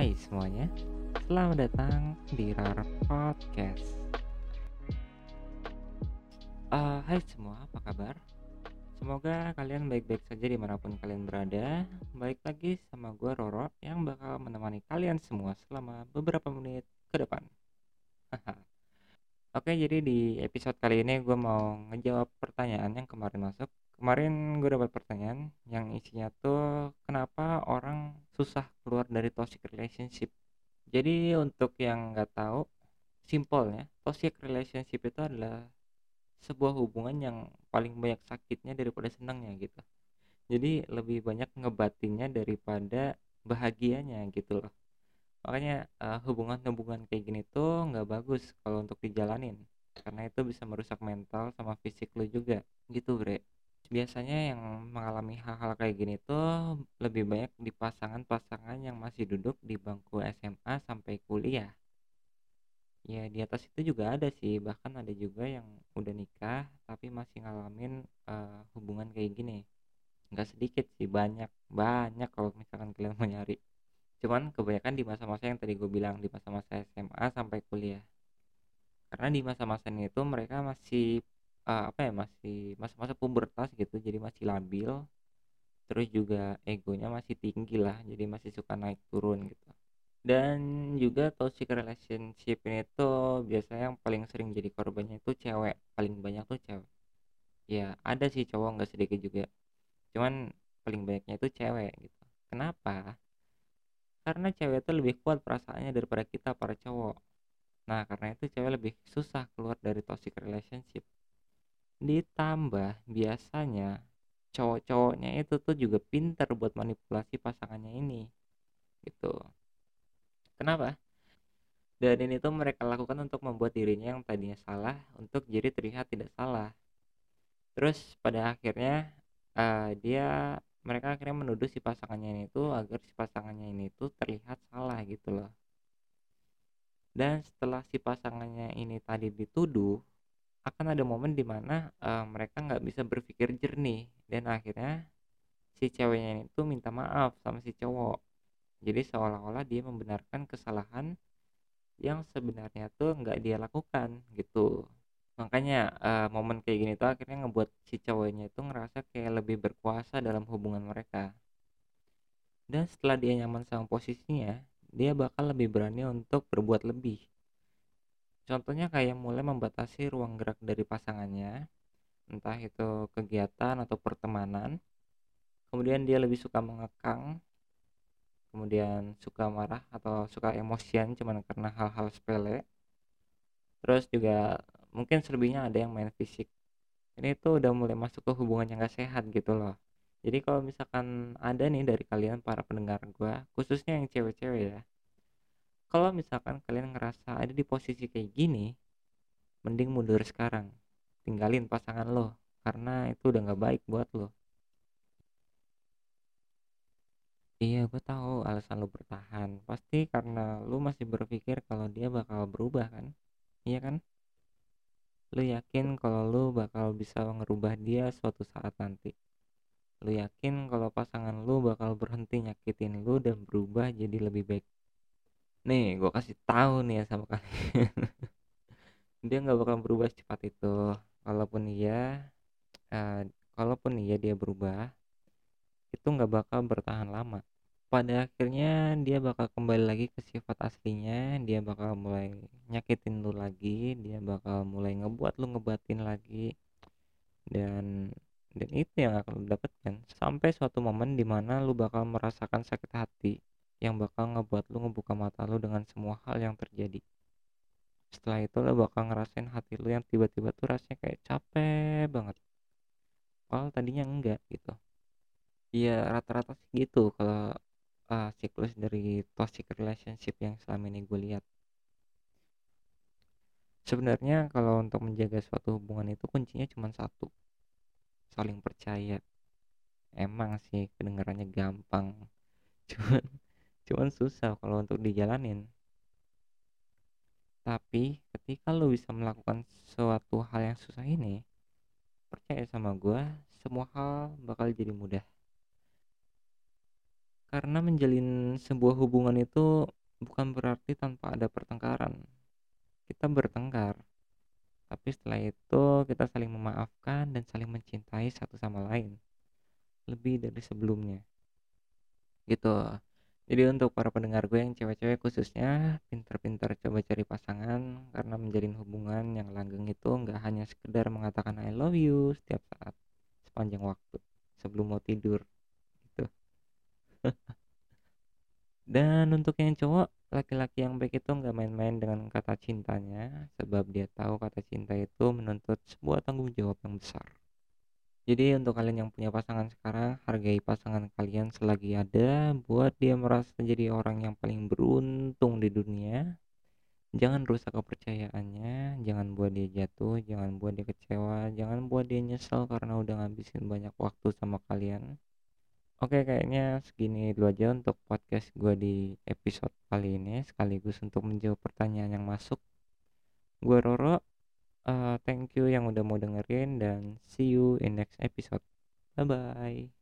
Hai semuanya, selamat datang di RAR Podcast. Hai semua, apa kabar? Semoga kalian baik-baik saja dimanapun kalian berada. Baik lagi sama gue Roro yang bakal menemani kalian semua selama beberapa menit ke depan. Oke, jadi di episode kali ini gue mau ngejawab pertanyaan yang kemarin masuk. Kemarin gue dapat pertanyaan yang isinya tuh kenapa orang susah keluar dari toxic relationship. Jadi untuk yang nggak tahu, simpelnya toxic relationship itu adalah sebuah hubungan yang paling banyak sakitnya daripada senangnya gitu. Jadi lebih banyak ngebatinnya daripada bahagianya gitu loh. Makanya hubungan-hubungan kayak gini tuh nggak bagus kalau untuk dijalanin, karena itu bisa merusak mental sama fisik lo juga gitu bre. Biasanya yang mengalami hal-hal kayak gini tuh lebih banyak di pasangan-pasangan yang masih duduk di bangku SMA sampai kuliah. Ya di atas itu juga ada sih, bahkan ada juga yang udah nikah tapi masih ngalamin hubungan kayak gini. Nggak sedikit sih, banyak kalau misalkan kalian mau nyari. Cuman kebanyakan di masa-masa yang tadi gue bilang, di masa-masa SMA sampai kuliah. Karena di masa-masa itu mereka masih masih masa-masa pubertas gitu, jadi masih labil, terus juga egonya masih tinggi lah, jadi masih suka naik turun gitu. Dan juga toxic relationship ini tuh biasanya yang paling sering jadi korbannya itu cewek, paling banyak tuh cewek. Ya ada sih cowok nggak sedikit juga, cuman paling banyaknya itu cewek gitu. Kenapa? Karena cewek tuh lebih kuat perasaannya daripada kita para cowok. Nah karena itu cewek lebih susah keluar dari toxic relationship. Ditambah biasanya cowok-cowoknya itu tuh juga pintar buat manipulasi pasangannya ini gitu. Kenapa? Dan ini tuh mereka lakukan untuk membuat dirinya yang tadinya salah untuk jadi terlihat tidak salah. Terus pada akhirnya mereka akhirnya menuduh si pasangannya ini tuh agar si pasangannya ini tuh terlihat salah gitu loh. Dan setelah si pasangannya ini tadi dituduh, akan ada momen dimana mereka nggak bisa berpikir jernih, dan akhirnya si ceweknya itu minta maaf sama si cowok. Jadi seolah-olah dia membenarkan kesalahan yang sebenarnya tuh nggak dia lakukan gitu. Makanya momen kayak gini tuh akhirnya ngebuat si cowoknya itu ngerasa kayak lebih berkuasa dalam hubungan mereka. Dan setelah dia nyaman sama posisinya, dia bakal lebih berani untuk berbuat lebih. Contohnya kayak mulai membatasi ruang gerak dari pasangannya, entah itu kegiatan atau pertemanan. Kemudian dia lebih suka mengekang, kemudian suka marah atau suka emosian cuman karena hal-hal sepele. Terus juga mungkin selebihnya ada yang main fisik. Ini tuh udah mulai masuk ke hubungan yang gak sehat gitu loh. Jadi kalau misalkan ada nih dari kalian para pendengar gue, khususnya yang cewek-cewek ya, kalau misalkan kalian ngerasa ada di posisi kayak gini, mending mundur sekarang. Tinggalin pasangan lo, karena itu udah gak baik buat lo. Iya, gue tahu alasan lo bertahan. Pasti karena lo masih berpikir kalau dia bakal berubah kan? Iya kan? Lo yakin kalau lo bakal bisa ngerubah dia suatu saat nanti. Lo yakin kalau pasangan lo bakal berhenti nyakitin lo dan berubah jadi lebih baik. Nih, gue kasih tahu nih ya sama kalian. Dia nggak bakal berubah secepat itu. Kalaupun iya dia berubah, itu nggak bakal bertahan lama. Pada akhirnya dia bakal kembali lagi ke sifat aslinya. Dia bakal mulai nyakitin lu lagi. Dia bakal mulai ngebuat lu ngebatin lagi. Dan itu yang akan lu dapatkan. Sampai suatu momen dimana lu bakal merasakan sakit hati yang bakal ngebuat lu ngebuka mata lu dengan semua hal yang terjadi. Setelah itu lu bakal ngerasain hati lu yang tiba-tiba tuh rasanya kayak capek banget. Kalau tadinya enggak gitu. Ya rata-rata sih gitu kalau siklus dari toxic relationship yang selama ini gue lihat. Sebenarnya kalau untuk menjaga suatu hubungan itu kuncinya cuma satu. Saling percaya. Emang sih kedengarannya gampang. Cuman susah kalau untuk dijalanin. Tapi ketika lo bisa melakukan suatu hal yang susah ini, percaya sama gue, semua hal bakal jadi mudah. Karena menjalin sebuah hubungan itu bukan berarti tanpa ada pertengkaran. Kita bertengkar, tapi setelah itu kita saling memaafkan dan saling mencintai satu sama lain lebih dari sebelumnya. Gitu. Jadi untuk para pendengar gue yang cewek-cewek khususnya, pintar-pintar coba cari pasangan, karena menjalin hubungan yang langgeng itu nggak hanya sekedar mengatakan I love you setiap saat sepanjang waktu sebelum mau tidur gitu. Dan untuk yang cowok, laki-laki yang baik itu nggak main-main dengan kata cintanya, sebab dia tahu kata cinta itu menuntut sebuah tanggung jawab yang besar. Jadi untuk kalian yang punya pasangan sekarang, hargai pasangan kalian selagi ada, buat dia merasa jadi orang yang paling beruntung di dunia. Jangan rusak kepercayaannya, jangan buat dia jatuh, jangan buat dia kecewa, jangan buat dia nyesel karena udah ngabisin banyak waktu sama kalian. Oke, kayaknya segini dulu aja untuk podcast gue di episode kali ini, sekaligus untuk menjawab pertanyaan yang masuk. Gue Roro. Thank you yang udah mau dengerin, dan see you in next episode. Bye-bye.